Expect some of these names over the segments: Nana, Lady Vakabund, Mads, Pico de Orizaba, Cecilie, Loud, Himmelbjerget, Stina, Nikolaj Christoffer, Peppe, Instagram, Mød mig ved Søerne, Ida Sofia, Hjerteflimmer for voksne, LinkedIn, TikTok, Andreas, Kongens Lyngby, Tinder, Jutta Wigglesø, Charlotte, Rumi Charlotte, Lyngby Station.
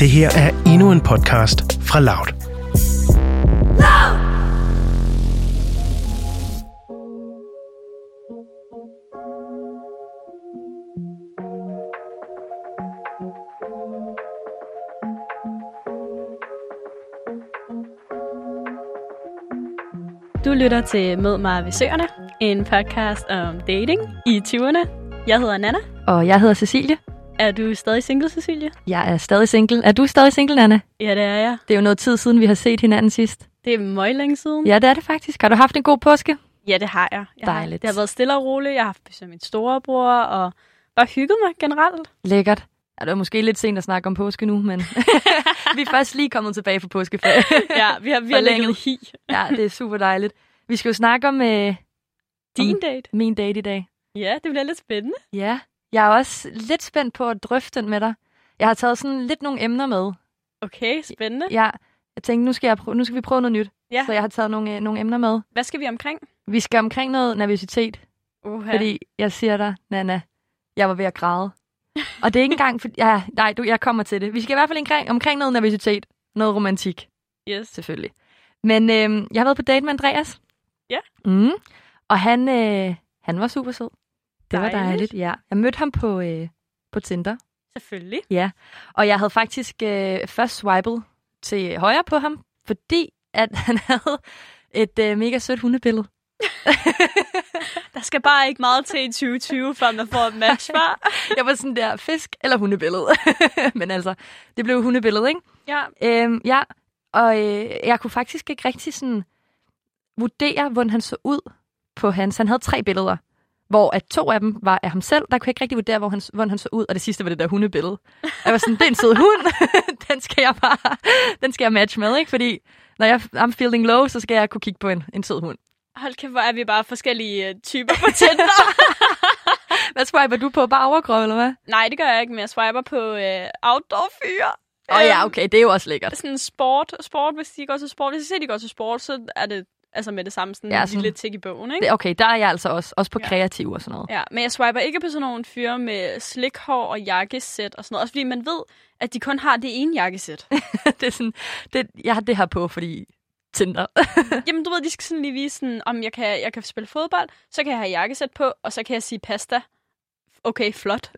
Det her er endnu en podcast fra Loud. Du lytter til Mød mig ved Søerne, en podcast om dating i 20'erne. Jeg hedder Nana. Og jeg hedder Cecilie. Er du stadig single, Cecilie? Jeg er stadig single. Er du stadig single, Nana? Ja, det er jeg. Det er jo noget tid siden, vi har set hinanden sidst. Det er meget længe siden. Ja, det er det faktisk. Har du haft en god påske? Ja, det har jeg. Dejligt. Det har været stille og roligt. Jeg har haft besøg af min storebror og bare hygget mig generelt. Lækkert. Ja, det er måske lidt sent at snakke om påske nu, men vi er først lige kommet tilbage fra påskeferie. Ja, vi har længet hi. Ja, det er super dejligt. Vi skal jo snakke om din date. Min date i dag. Ja, det bliver lidt spændende. Ja. Jeg er også lidt spændt på at drøfte den med dig. Jeg har taget sådan lidt nogle emner med. Okay, spændende. Jeg tænkte, nu skal vi prøve noget nyt. Ja. Så jeg har taget nogle emner med. Hvad skal vi omkring? Vi skal omkring noget nervøsitet. Uh-huh. Fordi jeg siger dig, Nana, jeg var ved at græde. Og det er ikke engang... jeg kommer til det. Vi skal i hvert fald omkring noget nervøsitet. Noget romantik. Yes. Selvfølgelig. Men jeg har været på date med Andreas. Ja. Yeah. Mm. Og han var super sød. Det var dejligt, ja. Jeg mødte ham på Tinder. Selvfølgelig. Ja, og jeg havde faktisk først swipet til højre på ham, fordi at han havde et mega sødt hundebillede. Der skal bare ikke meget til i 2020, før man får et match, var. Jeg var sådan der, fisk eller hundebillede. Men altså, det blev hundebillede, ikke? Ja. Ja, og jeg kunne faktisk ikke rigtig sådan vurdere, hvordan han så ud på hans. Han havde 3 billeder. Hvor at 2 af dem var af ham selv. Der kunne jeg ikke rigtig vurdere, hvordan han så ud. Og det sidste var det der hundebillede. Jeg var sådan, det er en sød hund. Den skal jeg matche med, ikke? Fordi når jeg er feeling low, så skal jeg kunne kigge på en sød hund. Hold kæft, hvor er vi bare forskellige typer på Tinder. Hvad swiper du på? Bare overkrop, eller hvad? Nej, det gør jeg ikke, men jeg swiper på outdoor-fyre. Åh ja, okay, det er jo også lækkert. Sådan sport, hvis de går til sport. Hvis de går til sport, så er det... Altså med det samme, sådan, ja, sådan lidt tæk i bogen, ikke? Okay, der er jeg altså også på kreativ og sådan noget. Ja, men jeg swiper ikke på sådan nogle fyre med slikhår og jakkesæt og sådan noget. Også fordi man ved, at de kun har det ene jakkesæt. Det er sådan, jeg har det her på, fordi Tinder. Jamen du ved, de skal sådan lige vise sådan, om jeg kan spille fodbold, så kan jeg have jakkesæt på, og så kan jeg sige pasta. Okay, flot.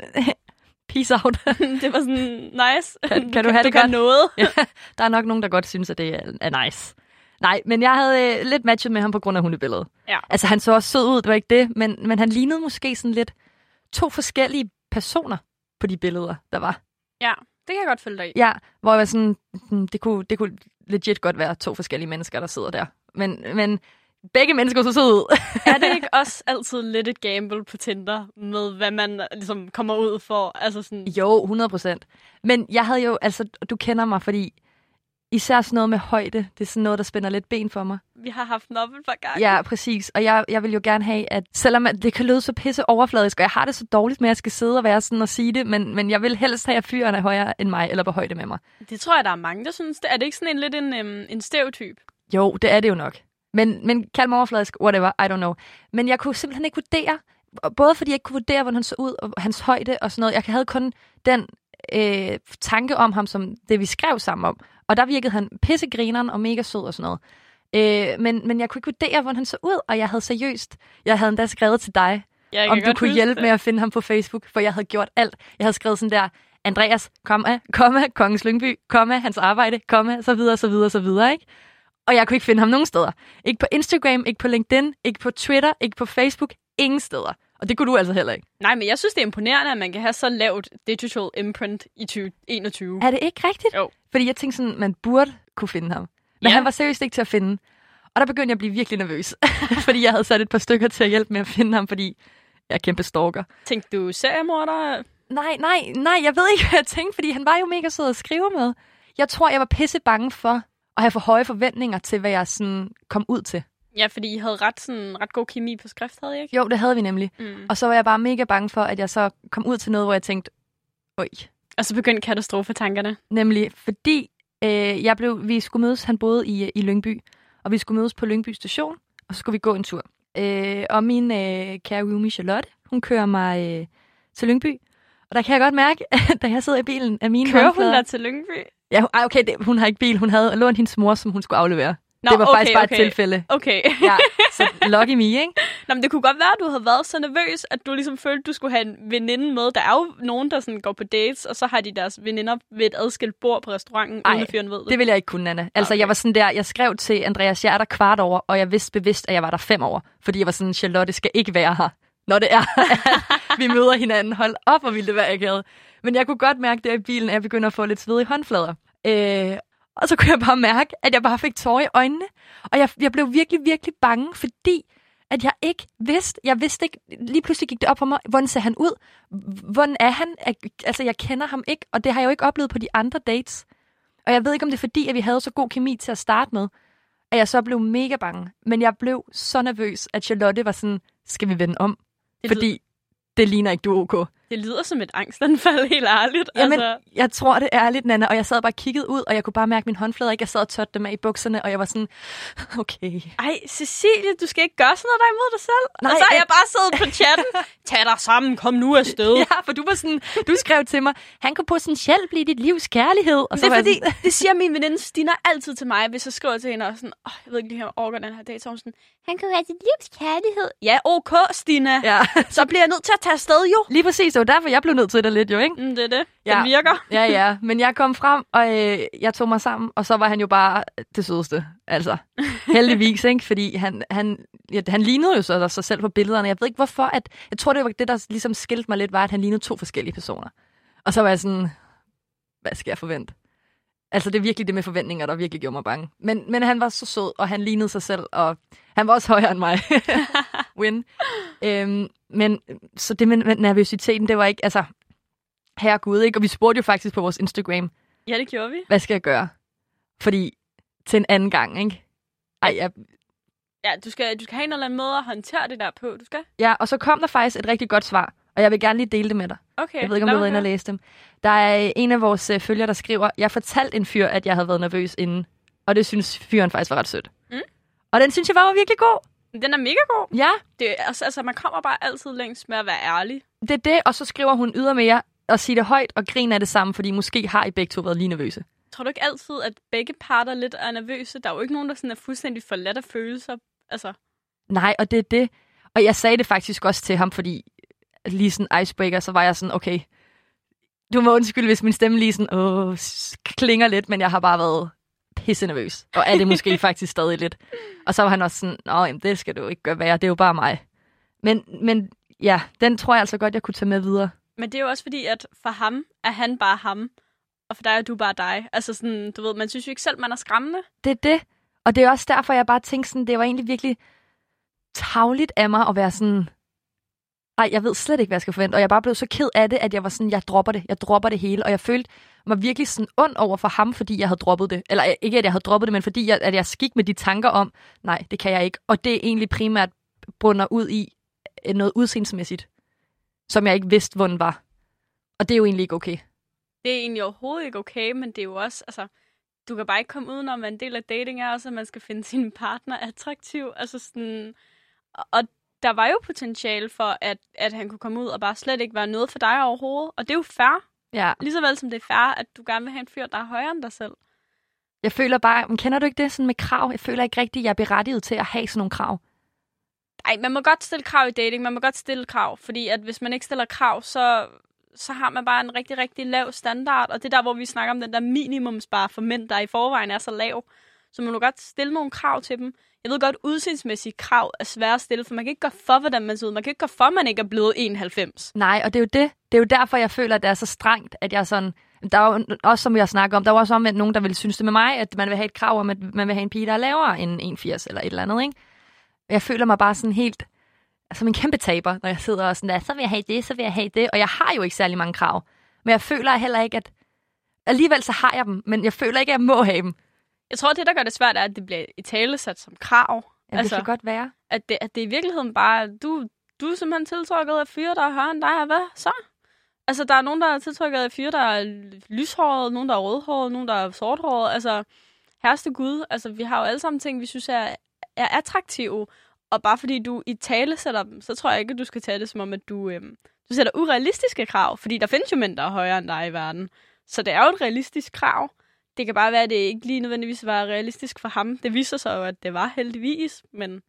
Peace out. Det var sådan, nice. Kan du have det godt? Noget. Ja, der er nok nogen, der godt synes, at det er nice. Nej, men jeg havde lidt matchet med ham på grund af hundebilledet. Ja. Altså, han så også sød ud, det var ikke det, men han lignede måske sådan lidt 2 forskellige personer på de billeder, der var. Ja, det kan jeg godt følge dig i. Ja, hvor jeg var sådan, det kunne legit godt være 2 forskellige mennesker, der sidder der. Men begge mennesker så søde ud. Er det ikke også altid lidt et gamble på Tinder med, hvad man ligesom kommer ud for? Altså sådan... Jo, 100%. Men jeg havde jo, altså, du kender mig, fordi... Især sådan noget med højde. Det er sådan noget, der spænder lidt ben for mig. Vi har haft den op et par gange. Ja, præcis. Og jeg vil jo gerne have, at selvom det kan lyde så pisse overfladisk, og jeg har det så dårligt med, at jeg skal sidde og være sådan og sige det, men jeg vil helst have, at fyren er højere end mig, eller på højde med mig. Det tror jeg, der er mange, der synes. Er det ikke sådan en stereotyp? Jo, det er det jo nok. Men kald mig overfladisk, whatever, I don't know. Men jeg kunne simpelthen ikke vurdere, både fordi jeg ikke kunne vurdere, hvordan han så ud, og hans højde og sådan noget. Jeg havde kun den tanke om ham, som det vi skrev sammen om. Og der virkede han pissegrineren og mega sød og sådan noget. Men jeg kunne ikke vurdere, hvordan han så ud, og jeg havde seriøst... Jeg havde endda skrevet til dig, om du kunne hjælpe med at finde ham på Facebook, for jeg havde gjort alt. Jeg havde skrevet sådan der, Andreas, komma, Kongens Lyngby, komma, hans arbejde, komma, så videre, ikke? Og jeg kunne ikke finde ham nogen steder. Ikke på Instagram, ikke på LinkedIn, ikke på Twitter, ikke på Facebook, ingen steder. Og det kunne du altså heller ikke. Nej, men jeg synes, det er imponerende, at man kan have så lavt digital imprint i 2021. Er det ikke rigtigt? Jo. Fordi jeg tænkte sådan, man burde kunne finde ham. Men han var seriøst ikke til at finde. Og der begyndte jeg at blive virkelig nervøs. Fordi jeg havde sat et par stykker til at hjælpe med at finde ham, fordi jeg er kæmpe stalker. Tænkte du seriemorder? Nej, jeg ved ikke, hvad jeg tænkte, fordi han var jo mega sød at skrive med. Jeg tror, jeg var pisse bange for at have for høje forventninger til, hvad jeg sådan kom ud til. Ja, fordi I havde ret god kemi på skrift, havde I ikke? Jo, det havde vi nemlig. Mm. Og så var jeg bare mega bange for, at jeg så kom ud til noget, hvor jeg tænkte, øj. Og så begyndte katastrofetankerne. Nemlig, fordi vi skulle mødes, han boede i Lyngby, og vi skulle mødes på Lyngby Station, og så skulle vi gå en tur. Og min kære Rumi Charlotte, hun kører mig til Lyngby, Og der kan jeg godt mærke, da jeg sidder i bilen af mine håndflader. Kører hun der til Lyngby? Ja, okay, hun har ikke bil. Hun havde lånt hendes mor, som hun skulle aflevere. Nå, det var okay, faktisk bare okay. Et tilfælde. Okay. Ja, så lucky me, ikke? Nå, men det kunne godt være, at du havde været så nervøs, at du ligesom følte, at du skulle have en veninde med. Der er jo nogen, der sådan går på dates, og så har de deres veninder ved et adskilt bord på restauranten, uden at fyren ved det. Det ville jeg ikke kunne, Nana. Altså, okay. Jeg var sådan der, jeg skrev til Andreas, jeg er der kvart over, og jeg vidste bevidst, at jeg var der 5 over. Fordi jeg var sådan, Charlotte skal ikke være her, når det er, vi møder hinanden. Hold op, hvor ville det være akavet. Men jeg kunne godt mærke der i bilen, at jeg begynder at få lidt sved i håndflader. Og så kunne jeg bare mærke, at jeg bare fik tårer i øjnene. Og jeg blev virkelig, virkelig bange, fordi at jeg ikke vidste. Jeg vidste ikke, lige pludselig gik det op for mig, hvordan ser han ud? Hvordan er han? Altså, jeg kender ham ikke, og det har jeg jo ikke oplevet på de andre dates. Og jeg ved ikke, om det er fordi, at vi havde så god kemi til at starte med, at jeg så blev mega bange. Men jeg blev så nervøs, at Charlotte var sådan, skal vi vende om? Fordi det ligner ikke, du er OK. Det lyder som et angstanfald, helt ærligt. Jamen, altså. Jeg tror det er ærligt, Nana. Og jeg sad bare kigget ud, og jeg kunne bare mærke mine håndflader ikke. Jeg sad og tørte dem af i bukserne, og jeg var sådan, okay. Ej, Cecilie, du skal ikke gøre sådan noget der imod dig selv. Nej, og så har jeg bare siddet på chatten. Tag dig sammen, kom nu afsted. Ja, for du var sådan, du skrev til mig, han kunne potentielt blive dit livs kærlighed. Og så det er fordi, sådan, det siger min veninde Stina altid til mig, hvis jeg skriver til hende og sådan, jeg ved ikke lige, om jeg overgår den her dag, så sådan, han kunne have dit livs kærlighed. Ja, okay, Stina. Ja. Så bliver jeg nødt til at tage afsted, jo. Lige præcis. Og derfor jeg blev nødt til det lidt, jo, ikke? Mm, det er det. Ja. Den virker. Ja. Men jeg kom frem, og jeg tog mig sammen, og så var han jo bare det sødeste. Altså, heldigvis, ikke? Fordi han lignede jo så sig selv på billederne. Jeg ved ikke, hvorfor. Jeg tror, det var det, der ligesom skilte mig lidt, var, at han lignede 2 forskellige personer. Og så var jeg sådan, hvad skal jeg forvente? Altså, det er virkelig det med forventninger, der virkelig gjorde mig bange. Men han var så sød, og han lignede sig selv, og han var også højere end mig. Win. Men så det med nervøsiteten, det var ikke, altså, herregud, ikke? Og vi spurgte jo faktisk på vores Instagram. Ja, det gjorde vi. Hvad skal jeg gøre? Fordi til en anden gang, ikke? Ja, du skal have en eller anden måde at håndtere det der på, du skal. Ja, og så kom der faktisk et rigtig godt svar, og jeg vil gerne lige dele det med dig. Okay. Jeg ved ikke, om du har været inde og læse dem. Der er en af vores følgere, der skriver, jeg fortalte en fyr, at jeg havde været nervøs inden, og det synes fyren faktisk var ret sødt. Mm. Og den synes jeg var virkelig god. Den er mega god. Ja. Det, altså, man kommer bare altid længst med at være ærlig. Det er det, og så skriver hun ydermere og siger det højt og griner af det samme, fordi måske har I begge to været lige nervøse. Tror du ikke altid, at begge parter lidt er nervøse? Der er jo ikke nogen, der sådan er fuldstændig forladt af følelser. Altså. Nej, og det er det. Og jeg sagde det faktisk også til ham, fordi lige sådan icebreaker, så var jeg sådan, okay, du må undskylde, hvis min stemme lige sådan, klinger lidt, men jeg har bare været pisse nervøs, og er det måske faktisk stadig lidt. Og så var han også sådan, jamen, det skal du ikke gøre værre, det er jo bare mig. Men ja, den tror jeg altså godt, jeg kunne tage med videre. Men det er jo også fordi, at for ham er han bare ham, og for dig er du bare dig. Altså sådan, du ved, man synes jo ikke selv, man er skræmmende. Det er det, og det er også derfor, jeg bare tænkte sådan, det var egentlig virkelig tarveligt af mig at være sådan, jeg ved slet ikke, hvad jeg skal forvente, og jeg bare blev så ked af det, at jeg var sådan, jeg dropper det hele, og jeg følte mig virkelig sådan ond over for ham, fordi jeg havde droppet det. Eller ikke, at jeg havde droppet det, men fordi jeg gik med de tanker om, nej, det kan jeg ikke. Og det er egentlig primært bunder ud i noget udseendsmæssigt, som jeg ikke vidste, hvordan var. Og det er jo egentlig ikke okay. Det er egentlig overhovedet ikke okay, men det er jo også, altså, du kan bare ikke komme udenom, hvad en del af dating er også, at man skal finde sin partner attraktiv. Altså sådan, og der var jo potentiale for, at han kunne komme ud og bare slet ikke være noget for dig overhovedet. Og det er jo fair. Ja. Lige så vel som det er fair, at du gerne vil have en fyr, der er højere end dig selv. Jeg føler bare, kender du ikke det sådan med krav? Jeg føler ikke rigtigt, jeg er berettiget til at have sådan nogle krav. Nej, man må godt stille krav i dating. Man må godt stille krav, fordi at hvis man ikke stiller krav, så har man bare en rigtig, rigtig lav standard. Og det der, hvor vi snakker om den der minimumsbar for mænd, der i forvejen er så lav. Så man må godt stille nogle krav til dem. Jeg ved godt, udseendsmæssige krav er svære at stille, for man kan ikke gøre for, hvordan man ser ud. Man kan ikke gøre for, man ikke er blevet 91. Nej, og det er jo det. Det er jo derfor, jeg føler, at det er så strengt, at jeg sådan. Der er jo også, som jeg snakker om, der var også omvendt nogen, der ville synes det med mig, at man vil have et krav om, at man vil have en pige, der er lavere end 1,80 eller et eller andet, ikke? Jeg føler mig bare sådan helt som en kæmpe taber, når jeg sidder og sådan, så vil jeg have det, så vil jeg have det. Og jeg har jo ikke særlig mange krav. Men jeg føler heller ikke, at alligevel så har jeg dem, men jeg føler ikke, at jeg må have dem. Jeg tror, det, der gør det svært, er, at det bliver italesat som krav. Ja, altså, det kan godt være. At det i virkeligheden bare, du er simpelthen tiltrykket af fyre, der er højere end dig, og hvad så? Altså, der er nogen, der er tiltrykket af fyre, der er lyshåret, nogen, der er rødhåret, nogen, der er sorthåret. Altså, herreste Gud, altså, vi har jo alle sammen ting, vi synes er attraktive. Og bare fordi du italesætter dem, så tror jeg ikke, at du skal tage det som om, at du Du sætter urealistiske krav, fordi der findes jo mænd, der er højere end dig i verden. Så det er jo et realistisk krav. Det kan bare være, at det ikke lige nødvendigvis var realistisk for ham. Det viser sig jo, at det var heldigvis, men...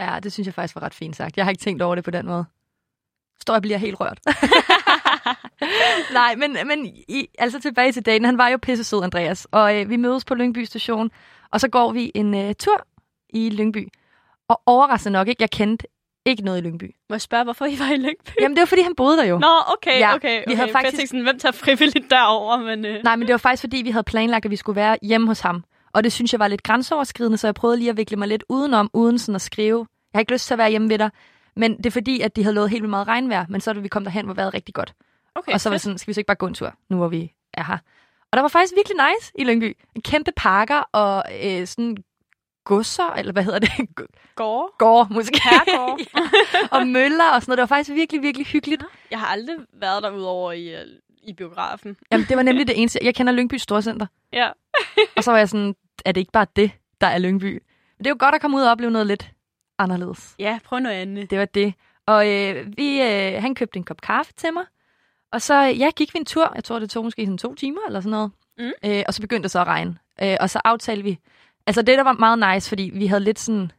Ja, det synes jeg faktisk var ret fint sagt. Jeg har ikke tænkt over det på den måde. Står jeg bliver helt rørt. Nej, men tilbage til dagen. Han var jo pissesød, Andreas. Og vi mødes på Lyngby Station, og så går vi en tur i Lyngby. Og overraskende nok ikke, jeg kendte ikke noget i Lyngby. Må jeg spørge, hvorfor I var i Lyngby? Jamen, det var, fordi han boede der jo. Nå, okay. Vi havde faktisk... Jeg tænkte sådan, hvem tager frivilligt derover? Men, Nej, men det var faktisk, fordi vi havde planlagt, at vi skulle være hjemme hos ham. Og det synes jeg var lidt grænseoverskridende, så jeg prøvede lige at vikle mig lidt udenom, uden sådan at skrive. Jeg har ikke lyst til at være hjemme ved dig. Men det er fordi, at de havde lovet helt vildt meget regnvejr, men så da vi kom derhen, var vejret rigtig godt. Okay, og så var sådan, skal vi så ikke bare gå en tur, nu hvor vi er her. Og der var faktisk virkelig nice i Lyngby. Kæmpe parker og sådan godser, eller hvad hedder det? Gårde, måske. Herregård. Ja. Og møller og sådan noget. Det var faktisk virkelig, virkelig hyggeligt. Jeg har aldrig været derude over i biografen. Jamen, det var nemlig det eneste. Jeg kender Lyngby Storcenter. Ja. Og så var jeg sådan, er det ikke bare det, der er Lyngby? Men det er jo godt at komme ud og opleve noget lidt anderledes. Ja, prøv noget andet. Det var det. Og han købte en kop kaffe til mig. Og så gik vi en tur. Jeg tror, det tog måske sådan 2 timer eller sådan noget. Mm. Og så begyndte det så at regne. Og så aftalte vi. Altså det, der var meget nice, fordi vi havde lidt sådan...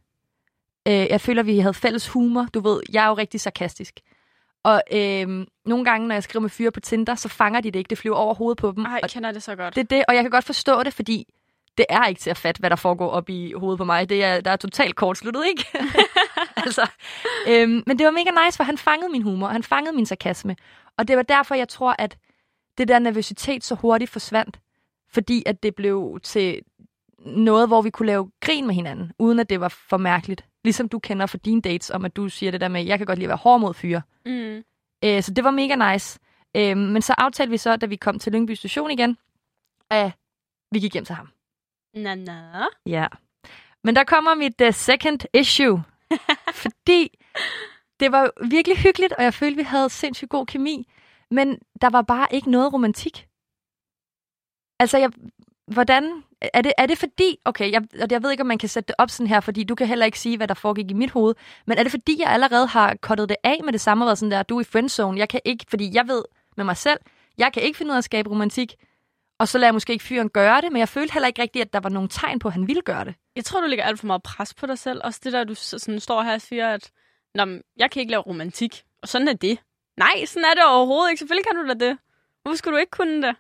jeg føler, vi havde fælles humor. Du ved, jeg er jo rigtig sarkastisk. Og nogle gange, når jeg skriver med fyre på Tinder, så fanger de det ikke. Det flyver over hovedet på dem. Ej, kender det så godt. Det er det, og jeg kan godt forstå det, fordi... Det er ikke til at fatte, hvad der foregår op i hovedet på mig. Der er totalt kortsluttet, ikke? Altså, men det var mega nice, for han fangede min humor, han fangede min sarkasme. Og det var derfor, jeg tror, at det der nervøsitet så hurtigt forsvandt. Fordi at det blev til noget, hvor vi kunne lave grin med hinanden, uden at det var for mærkeligt. Ligesom du kender fra dine dates, om at du siger det der med, jeg kan godt lide at være hård mod fyre. Mm. Så det var mega nice. Men så aftalte vi så, da vi kom til Lyngby Station igen, at vi gik hjem til ham. Nana. Ja. Men der kommer mit second issue. Fordi det var virkelig hyggeligt, og jeg følte, vi havde sindssygt god kemi. Men der var bare ikke noget romantik. Altså, hvordan... Er det fordi... Okay, jeg ved ikke, om man kan sætte det op sådan her, fordi du kan heller ikke sige, hvad der foregik i mit hoved. Men er det fordi, jeg allerede har cuttet det af med det samme, og været sådan der, du er i friendzone. Jeg kan ikke... Fordi jeg ved med mig selv, jeg kan ikke finde ud af at skabe romantik. Og så lader jeg måske ikke fyren gøre det, men jeg følte heller ikke rigtigt, at der var nogen tegn på, at han ville gøre det. Jeg tror, du lægger alt for meget pres på dig selv. Også det der, du sådan står her og siger, at jeg kan ikke lave romantik. Og sådan er det. Nej, sådan er det overhovedet ikke. Selvfølgelig kan du da det. Hvorfor skulle du ikke kunne det?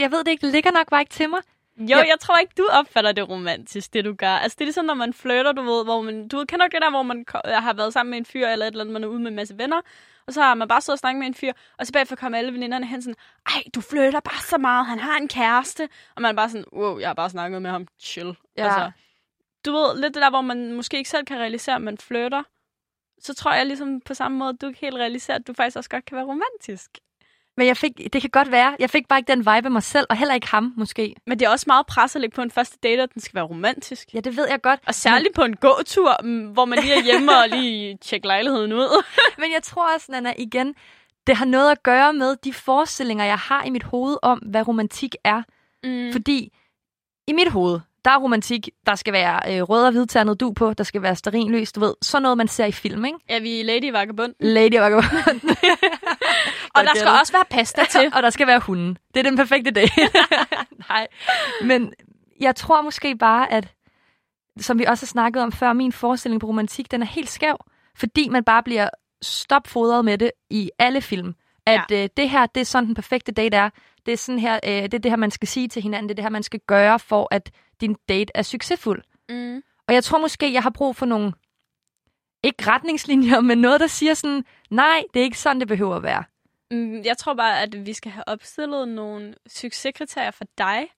Jeg ved det ikke. Det ligger nok bare ikke til mig. Jo, jeg tror ikke, du opfatter det romantisk, det du gør. Altså, det er ligesom, når man flirter, du ved, hvor man... Du kender det der, hvor man har været sammen med en fyr, eller et eller andet, man er ude med en masse venner, og så har man bare siddet og snakket med en fyr, og så bagefter kommer alle veninderne hen sådan, ej, du flirter bare så meget, han har en kæreste. Og man er bare sådan, wow, jeg har bare snakket med ham, chill. Ja. Altså, du ved, lidt det der, hvor man måske ikke selv kan realisere, at man flirter. Så tror jeg ligesom på samme måde, at du ikke helt realiserer, at du faktisk også godt kan være romantisk. Men det kan godt være. Jeg fik bare ikke den vibe af mig selv, og heller ikke ham, måske. Men det er også meget pres at lægge på en første date, at den skal være romantisk. Ja, det ved jeg godt. Og særligt på en gåtur, hvor man lige er hjemme og lige tjekker lejligheden ud. Men jeg tror også, Nana, igen, det har noget at gøre med de forestillinger, jeg har i mit hoved om, hvad romantik er. Mm. Fordi i mit hoved, der er romantik, der skal være rød og hvidternet dug på, der skal være stearinlys, du ved. Sådan noget, man ser i film, ikke? Ja, vi er Lady Vakabund. Lady Vakabund. Og der skal også være pasta til. Og der skal være hunden. Det er den perfekte dag. Nej. Men jeg tror måske bare, at som vi også har snakket om før, min forestilling på romantik, den er helt skæv. Fordi man bare bliver stopfodret med det i alle film. At det her, det er sådan den perfekte date er. Det er sådan her, det er det her, man skal sige til hinanden. Det er det her, man skal gøre for, at din date er succesfuld. Mm. Og jeg tror måske, jeg har brug for nogle, ikke retningslinjer, men noget, der siger sådan, nej, det er ikke sådan, det behøver at være. Jeg tror bare, at vi skal have opstillet nogle succeskriterier for dig,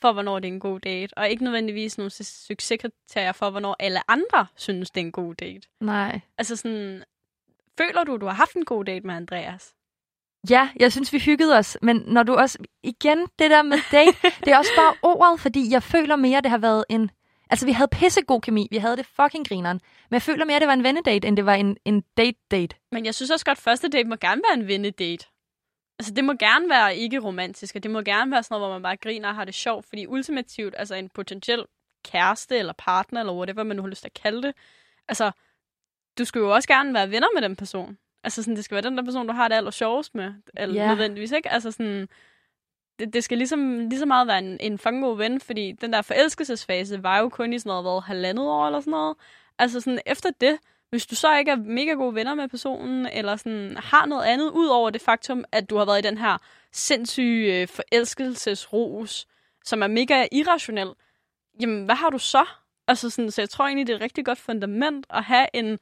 for hvornår det er en god date, og ikke nødvendigvis nogle succeskriterier for, hvornår alle andre synes, det er en god date. Nej. Altså sådan, føler du, du har haft en god date med Andreas? Ja, jeg synes, vi hyggede os, men når du også, igen, det der med date, det er også bare ordet, fordi jeg føler mere, det har været en, altså vi havde pissegod kemi, vi havde det fucking grineren, men jeg føler mere, det var en vennedate, end det var en date-date. Men jeg synes også godt, første date må gerne være en vennedate. Altså det må gerne være ikke romantisk, og det må gerne være sådan noget, hvor man bare griner og har det sjovt, fordi ultimativt, altså en potentiel kæreste eller partner, eller whatever man nu har lyst til at kalde det, altså du skulle jo også gerne være venner med den person. Altså sådan, det skal være den der person, du har det allersjovest med, eller nødvendigvis, ikke? Altså sådan, det skal ligesom meget være en fangegod ven, fordi den der forelskelsesfase var jo kun i sådan noget, hvad, 1,5 år eller sådan noget. Altså sådan, efter det, hvis du så ikke er mega gode venner med personen, eller sådan har noget andet, ud over det faktum, at du har været i den her sindssyge forelskelsesros, som er mega irrationel, jamen, hvad har du så? Altså sådan, så jeg tror egentlig, det er et rigtig godt fundament at have en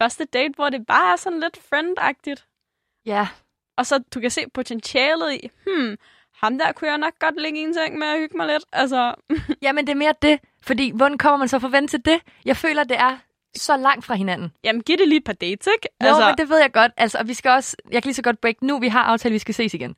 første date, hvor det bare er sådan lidt friend-agtigt. Ja. Og så du kan se potentialet i, ham der kunne jeg nok godt ligge en ting med at hygge mig lidt. Altså. Jamen, det er mere det. Fordi, hvordan kommer man så forvent til det? Jeg føler, det er så langt fra hinanden. Jamen, giv det lige et par dates, ikke? Altså. Jo, men det ved jeg godt. Altså, og vi skal også, jeg kan lige så godt break nu, vi har aftalt, vi skal ses igen.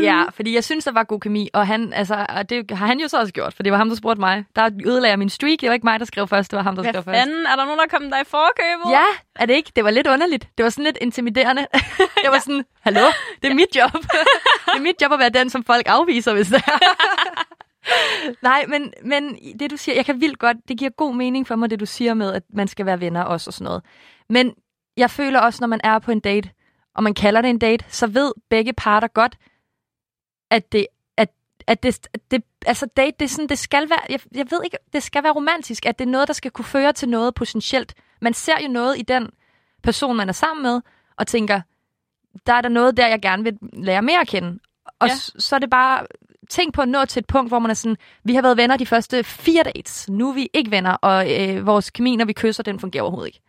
Ja, fordi jeg synes, der var god kemi, og han, altså, og det har han jo så også gjort, for det var ham, der spurgte mig. Der ødelagde jeg min streak, det var ikke mig, der skrev først, det var ham, der skrev først. Hvad fanden? Er der nogen, der kom dig i forkøbet? Ja, er det ikke? Det var lidt underligt. Det var sådan lidt intimiderende. Jeg var sådan, hallo, det er mit job. Det er mit job at være den, som folk afviser, hvis det er. Nej, men det du siger, jeg kan vildt godt, det giver god mening for mig, det du siger med, at man skal være venner også og sådan noget. Men jeg føler også, når man er på en date, og man kalder det en date, så ved begge parter godt, at det altså date, det er sådan, det skal være, jeg ved ikke, det skal være romantisk, at det er noget, der skal kunne føre til noget potentielt. Man ser jo noget i den person, man er sammen med, og tænker, der er der noget der, jeg gerne vil lære mere at kende. Og så er det bare, tænk på at nå til et punkt, hvor man er sådan, vi har været venner de første 4 dates, nu er vi ikke venner, og vores kemi, når vi kysser, den fungerer overhovedet ikke.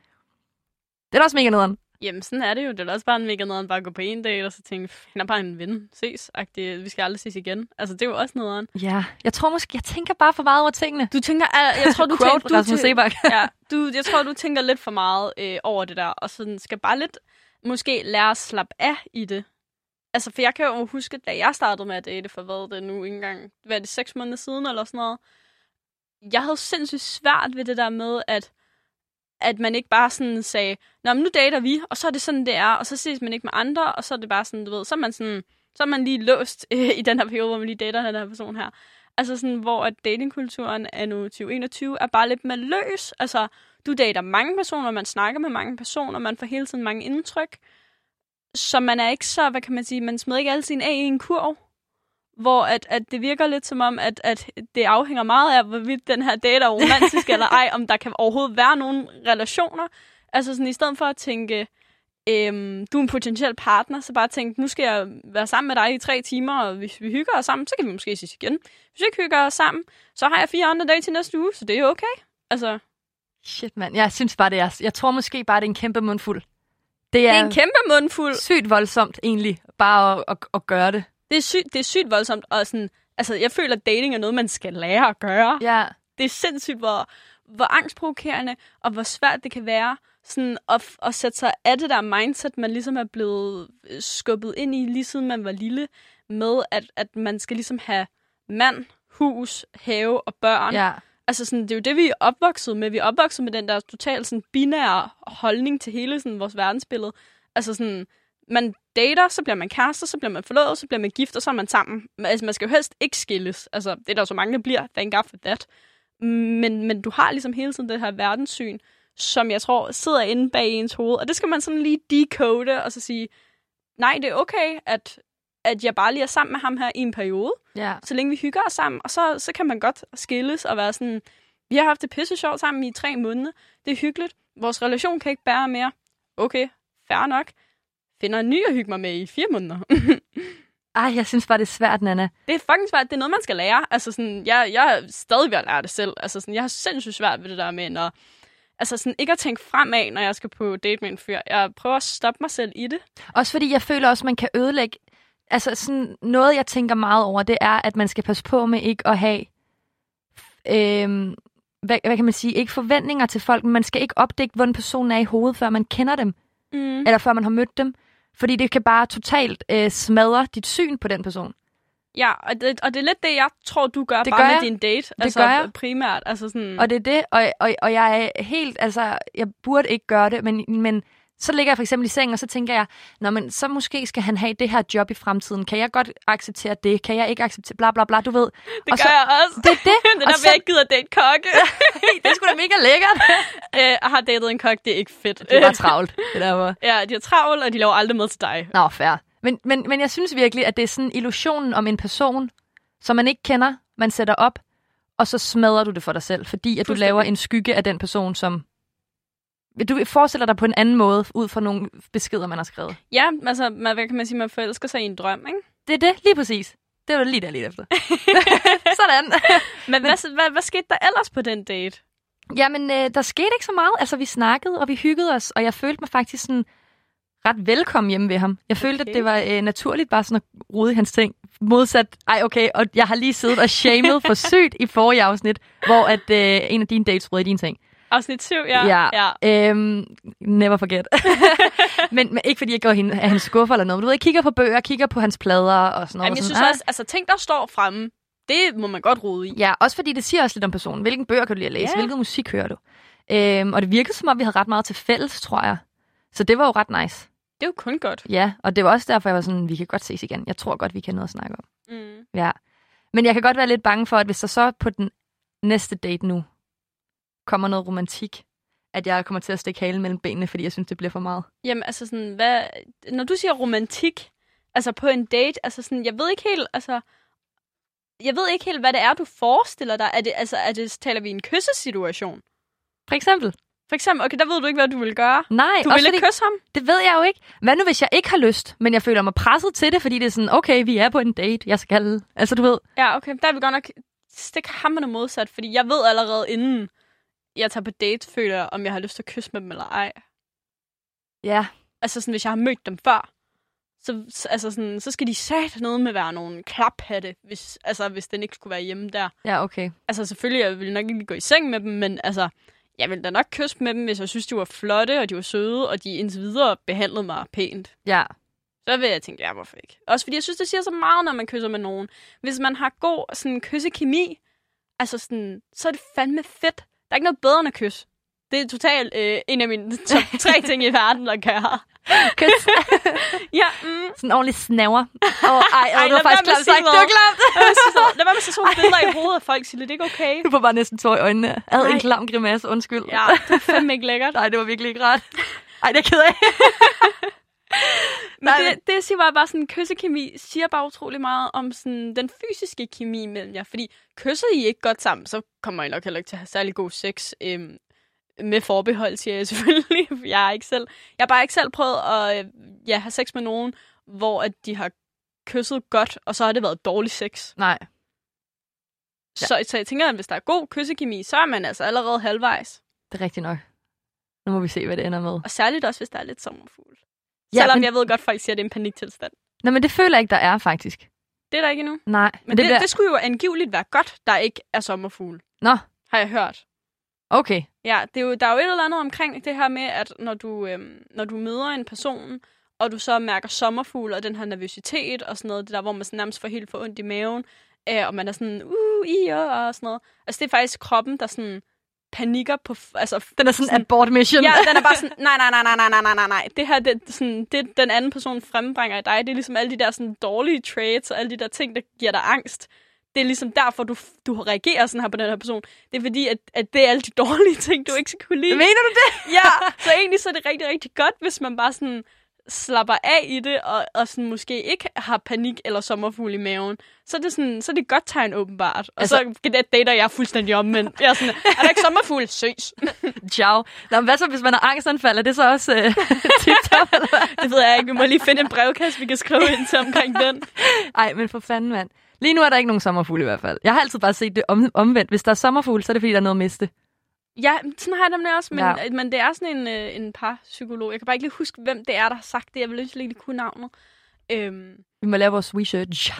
Det er også mega nederen. Jamen, sådan er det jo. Det er også bare en mega nederen bare at gå på en date, og så tænke, han er bare en ven, ses-agtigt, vi skal aldrig ses igen. Altså, det er jo også nederen. Ja, jeg tror måske, jeg tænker bare for meget over tingene. Du tænker, jeg tror, du tænker, jeg tror, du tænker lidt for meget over det der, og sådan skal bare lidt, måske lære at slappe af i det. Altså, for jeg kan jo huske, da jeg startede med at date, for hvad det nu engang, hvad er det, 6 måneder siden eller sådan noget. Jeg havde sindssygt svært ved det der med, at man ikke bare sådan sagde, nå, men nu dater vi, og så er det sådan, det er, og så ses man ikke med andre, og så er det bare sådan, du ved, så er man lige låst i den her periode, hvor man lige dater den her person her. Altså sådan, hvor datingkulturen anno 2021 er bare lidt mere løs. Altså, du dater mange personer, man snakker med mange personer, man får hele tiden mange indtryk, så man er ikke så, hvad kan man sige, man smider ikke alle sine af i en kurv, hvor at det virker lidt som om, at det afhænger meget af, hvorvidt den her date er romantisk eller ej, om der kan overhovedet være nogle relationer. Altså sådan, i stedet for at tænke, du er en potentiel partner, så bare tænke, nu skal jeg være sammen med dig i 3 timer, og hvis vi hygger os sammen, så kan vi måske ses igen. Hvis vi ikke hygger os sammen, så har jeg 4 andre dage til næste uge, så det er okay. Altså. Shit, mand. Jeg synes bare, det er. Jeg tror måske bare, det er en kæmpe mundfuld. Det er en kæmpe mundfuld. Sygt voldsomt, egentlig, bare at gøre det. Det er sygt voldsomt, og sådan, altså, jeg føler, at dating er noget, man skal lære at gøre. Ja. Det er sindssygt, hvor angstprovokerende, og hvor svært det kan være sådan, at sætte sig af det der mindset, man ligesom er blevet skubbet ind i, lige siden man var lille, med at man skal ligesom have mand, hus, have og børn. Ja. Altså, sådan, det er jo det, vi er opvokset med. Vi er opvokset med den der totalt sådan, binære holdning til hele sådan, vores verdensbillede. Altså sådan, man dater, så bliver man kærester, så bliver man forlovet, så bliver man gift, og så er man sammen. Altså, man skal jo helst ikke skilles. Altså, det er der så mange, der bliver. Thank God for that. Men du har ligesom hele tiden det her verdenssyn, som jeg tror sidder inde bag ens hoved. Og det skal man sådan lige decode, og så sige, nej, det er okay, at jeg bare lige er sammen med ham her i en periode. Yeah. Så længe vi hygger os sammen, og så kan man godt skilles og være sådan, vi har haft det pisse sjovt sammen i 3 måneder. Det er hyggeligt. Vores relation kan ikke bære mere. Okay, fair nok. Finder en ny at hygge mig med i 4 måneder. Ej, jeg synes bare, det er svært, Nana. Det er fucking svært. Det er noget, man skal lære. Altså, sådan, jeg er stadig ved at lære det selv. Altså, sådan, jeg har sindssygt svært ved det der med, når, altså, sådan, ikke at tænke fremad, når jeg skal på date med en fyr. Jeg prøver at stoppe mig selv i det. Også fordi jeg føler også, man kan ødelægge. Altså, sådan, noget, jeg tænker meget over, det er, at man skal passe på med ikke at have, hvad kan man sige, ikke forventninger til folk, men man skal ikke opdække, hvordan personen er i hovedet, før man kender dem. Eller før man har mødt dem. Fordi det kan bare totalt smadre dit syn på den person. Ja, og det er lidt det, jeg tror, du gør det bare gør med jeg. Din date. Altså, det gør jeg. Primært. Altså sådan. Og det er det, og jeg er helt, altså, jeg burde ikke gøre det, men Så ligger jeg for eksempel i sengen, og så tænker jeg, nå, men så måske skal han have det her job i fremtiden. Kan jeg godt acceptere det? Kan jeg ikke acceptere bla bla bla, du ved. Det og gør så, jeg også. Det er det. Det der, og så, jeg ikke gider at date kokke. Det er sgu da mega lækkert. Jeg har datet en kok, det er ikke fedt. Det var travlt. Det der var. Ja, de er travlt, og de laver aldrig mad til dig. Nå, fair. Men jeg synes virkelig, at det er sådan illusionen om en person, som man ikke kender, man sætter op, og så smadrer du det for dig selv, fordi at du laver en skygge af den person, som... Du forestiller dig på en anden måde, ud fra nogle beskeder, man har skrevet. Ja, altså, hvad kan man sige, man forelsker sig i en drøm, ikke? Det er det, lige præcis. Det var det lige der, lige efter. Sådan. Men hvad skete der ellers på den date? Jamen, der skete ikke så meget. Altså, vi snakkede, og vi hyggede os, og jeg følte mig faktisk sådan ret velkommen hjemme ved ham. Jeg følte, at det var naturligt bare sådan at rode i hans ting. Modsat, og jeg har lige siddet og shamed for sygt i forrige afsnit, hvor at en af dine dates rød i dine ting. Afsnit 7, ja. Never forget. men ikke fordi jeg går af hans skuffer eller noget. Men du ved, jeg kigger på bøger, kigger på hans plader og sådan noget. Jamen, jeg synes også, altså ting, der står fremme, det må man godt rode i. Ja, også fordi det siger også lidt om personen. Hvilken bøger kan du lide at læse? Yeah. Hvilken musik hører du? Og det virkede som om, vi havde ret meget til fælles, tror jeg. Så det var jo ret nice. Det var jo kun godt. Ja, og det var også derfor, jeg var sådan, vi kan godt ses igen. Jeg tror godt, vi kan noget at snakke om. Mm. Ja. Men jeg kan godt være lidt bange for, at hvis der så på den næste date nu kommer noget romantik, at jeg kommer til at stikke halen mellem benene, fordi jeg synes, det bliver for meget. Jamen, altså sådan, hvad... Når du siger romantik, altså på en date, altså sådan, jeg ved ikke helt, hvad det er, du forestiller dig. Er det taler vi en kyssesituation? For eksempel, okay, der ved du ikke, hvad du vil gøre. Nej. Du vil ikke kysse ham? Det ved jeg jo ikke. Hvad nu, hvis jeg ikke har lyst, men jeg føler mig presset til det, fordi det er sådan, okay, vi er på en date, jeg skal... Altså, du ved... Ja, okay, der er vi godt nok stikke hammerne modsat, fordi jeg ved allerede inden jeg tager på date, føler jeg, om jeg har lyst til at kysse med dem eller ej. Ja. Altså sådan, hvis jeg har mødt dem før, så, altså sådan, så skal de sætte noget med at være nogle klaphatte, hvis den ikke skulle være hjemme der. Ja, okay. Altså selvfølgelig, jeg ville nok ikke gå i seng med dem, men altså, jeg ville da nok kysse med dem, hvis jeg synes, de var flotte, og de var søde, og de indtil videre behandlede mig pænt. Ja. Så vil jeg tænke, ja, hvorfor ikke? Også fordi jeg synes, det siger så meget, når man kysser med nogen. Hvis man har god sådan kyssekemi, altså sådan, så er det fandme fedt. Der er ikke noget bedre end at kysse. Det er totalt en af mine top 3 ting i verden, der gøre. Kys. Ja. Mm. Sådan ordentlig snaver. Ej, du har faktisk klamt sagt. Du har klamt. Lad være med at se sådan billeder i hovedet af folk, Cecilie. Det er ikke okay. Du får bare næsten tår i øjnene. Ad en klam grimasse, undskyld. Ja, det var fandme ikke lækkert. Nej, det var virkelig ikke ret. Ej, det er ked af. Men det siger bare sådan, kyssekemi siger bare utrolig meget om sådan, den fysiske kemi mellem jer. Fordi kysser I ikke godt sammen, så kommer I nok heller ikke til at have særlig god sex. Med forbehold, siger jeg selvfølgelig. Jeg er ikke selv. Jeg har bare ikke selv prøvet at have sex med nogen, hvor at de har kysset godt, og så har det været dårlig sex. Nej. Ja. Så jeg tænker, at hvis der er god kyssekemi, så er man altså allerede halvvejs. Det er rigtigt nok. Nu må vi se, hvad det ender med. Og særligt også, hvis der er lidt sommerfugl. Ja, selvom men... jeg ved godt, folk siger, at det er en paniktilstand. Nå, men det føler jeg ikke, der er faktisk. Det er der ikke endnu. Nej. Men det, bliver... det skulle jo angiveligt være godt, der ikke er sommerfugle. Nå. Har jeg hørt. Okay. Ja, det er jo, der er jo et eller andet omkring det her med, at når du møder en person, og du så mærker sommerfugle og den her nervøsitet og sådan noget, det der, hvor man sådan nærmest får helt for ondt i maven, og man er sådan, og sådan noget. Altså, det er faktisk kroppen, der sådan... panikker på... Altså, den er sådan abort mission. Ja, den er bare sådan, nej. Det her, det, sådan, det den anden person frembringer i dig, det er ligesom alle de der sådan, dårlige traits og alle de der ting, der giver dig angst. Det er ligesom derfor, du reagerer sådan her på den her person. Det er fordi, at det er alle de dårlige ting, du ikke skal kunne lide. Mener du det? Ja, så egentlig så er det rigtig, rigtig godt, hvis man bare sådan slapper af i det, og sådan måske ikke har panik eller sommerfugl i maven, så er det et godt tegn åbenbart. Og altså, så dater jeg fuldstændig om, men jeg er sådan, er der ikke sommerfugl? Søs. Ciao. Nå, hvad så, hvis man har angstanfald? Er det så også TikTok? Det ved jeg ikke. Vi må lige finde en brevkasse, vi kan skrive ind til omkring den. Ej, men for fanden, mand. Lige nu er der ikke nogen sommerfugl i hvert fald. Jeg har altid bare set det omvendt. Hvis der er sommerfugl, så er det fordi, der er noget at miste. Ja, sådan har jeg dem også, men, ja. Men det er sådan en parpsykolog. Jeg kan bare ikke lige huske, hvem det er, der har sagt det. Jeg vil ikke lige kunne navnet. Vi må lave vores research.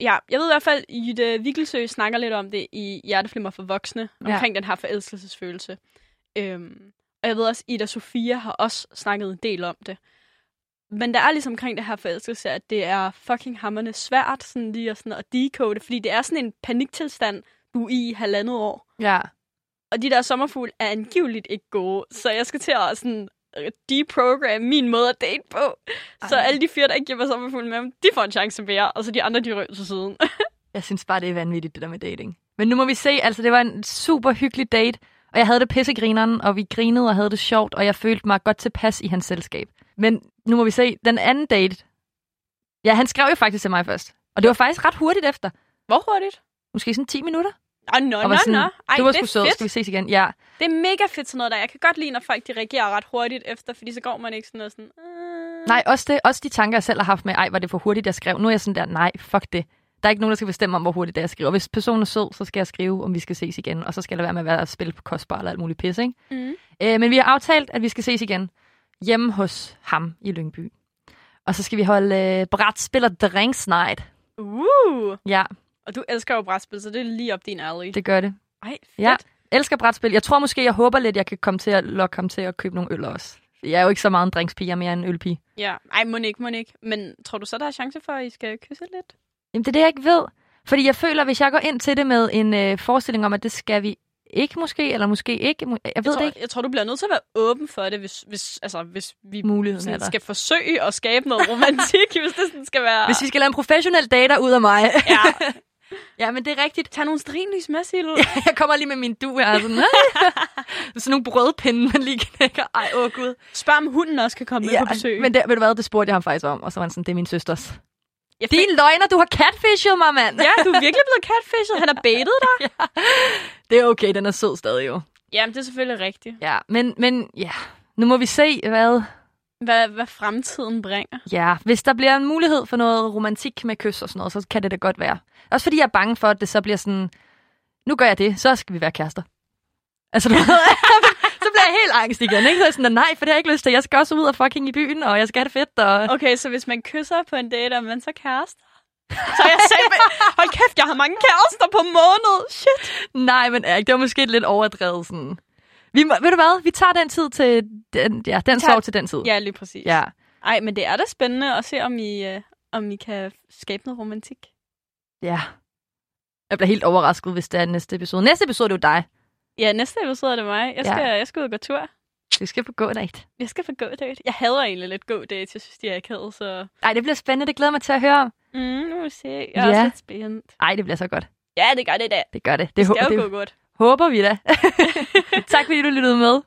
Ja, jeg ved i hvert fald, at Jutta Wigglesø snakker lidt om det i Hjerteflimmer for voksne, omkring den her forelskelsesfølelse. Og jeg ved også, Ida Sofia har også snakket en del om det. Men der er ligesom omkring det her forelskelse, at det er fucking hammerne svært sådan lige sådan at decode, fordi det er sådan en paniktilstand, du er i 1,5 år. Ja. Og de der sommerfugle er angiveligt ikke gode, så jeg skal til at sådan deprogramme min måde at date på. Ej. Så alle de fyre, der ikke giver sig op og fulde med dem, de får en chance mere, og så de andre, de røg til siden. Jeg synes bare, det er vanvittigt, det der med dating. Men nu må vi se, altså det var en super hyggelig date, og jeg havde det pissegrineren, og vi grinede og havde det sjovt, og jeg følte mig godt tilpas i hans selskab. Men nu må vi se, den anden date, ja, han skrev jo faktisk til mig først, og det var faktisk ret hurtigt efter. Hvor hurtigt? Måske sådan 10 minutter. Nå. Ej, det var sgu sød, skal vi ses igen? Ja. Det er mega fedt sådan noget der. Jeg kan godt lide, når folk de reagerer ret hurtigt efter, fordi så går man ikke sådan noget sådan... Nej, også de tanker, jeg selv har haft med, ej, var det for hurtigt, jeg skrev. Nu er jeg sådan der, nej, fuck det. Der er ikke nogen, der skal bestemme om, hvor hurtigt det er, jeg skriver. Og hvis personen er sød, så skal jeg skrive, om vi skal ses igen. Og så skal der være med at, spille på kostbar eller alt muligt pis, ikke? Mm. Men vi har aftalt, at vi skal ses igen hjemme hos ham i Lyngby. Og så skal vi holde brætspil og drinks night. Ja. Og du elsker jo brætspil, så det er lige op din alley. Det gør det. Ej, fedt. Ja, elsker brætspil. Jeg tror måske, jeg håber lidt, jeg kan komme til at lokke ham til at købe nogle øl også. Jeg er jo ikke så meget en drinkspige, jeg er mere en ølpige. Ja, ej, må ikke. Men tror du så, der er chance for, at I skal kysse lidt? Jamen, det er det, jeg ikke ved. Fordi jeg føler, hvis jeg går ind til det med en forestilling om, at det skal vi ikke måske, eller måske ikke. Jeg ved det ikke. Jeg tror, du bliver nødt til at være åben for det, hvis vi sådan, skal forsøge at skabe noget romantik, hvis det sådan skal være... Hvis vi skal lave en professionel dater ud af mig. Ja. Ja, men det er rigtigt. Tag nogle strinlys med, Silo. Jeg kommer lige med min due, altså. Sådan nogle brødpinde, man lige knækker. Ej, åh gud. Spørg om hunden også kan komme med på besøg. Men det, ved du hvad, det spurgte jeg ham faktisk om, og så var han sådan, det er min søsters. Din løgner, du har catfished mig, mand. Ja, du er virkelig blevet catfished. Han har baitet dig. Ja. Det er okay, den er sød stadig jo. Jamen, det er selvfølgelig rigtigt. Ja, men ja. Nu må vi se, hvad fremtiden bringer. Ja, hvis der bliver en mulighed for noget romantik med kys og sådan noget, så kan det da godt være. Også fordi jeg er bange for, at det så bliver sådan, nu gør jeg det, så skal vi være kærester. Altså, så bliver jeg helt angst igen, ikke? Så er sådan, nej, for det har jeg ikke lyst til. Jeg skal også ud og fucking i byen, og jeg skal have det fedt. Og... Okay, så hvis man kysser på en date, og man så kærester? Så jeg sagde, hold kæft, jeg har mange kærester på måned. Shit. Nej, men ikke. Det var måske lidt overdrevet sådan... ved du hvad? Vi tager den tid til... til den tid. Ja, lige præcis. Ja. Ej, men det er da spændende at se, om I kan skabe noget romantik. Ja. Jeg bliver helt overrasket, hvis det er næste episode. Næste episode er det jo dig. Ja, næste episode er det mig. Jeg skal ud og gå tur. Du skal på god date. Jeg skal på god date. Jeg hader egentlig lidt god date. Jeg synes, de er akavet, så... Ej, det bliver spændende. Det glæder mig til at høre om. Nu må vi se. Jeg er også lidt spændt. Ej, det bliver så godt. Ja, det gør det i dag. Det gør det. Det skal jo gå godt. Håber vi da. Tak fordi du lyttede med.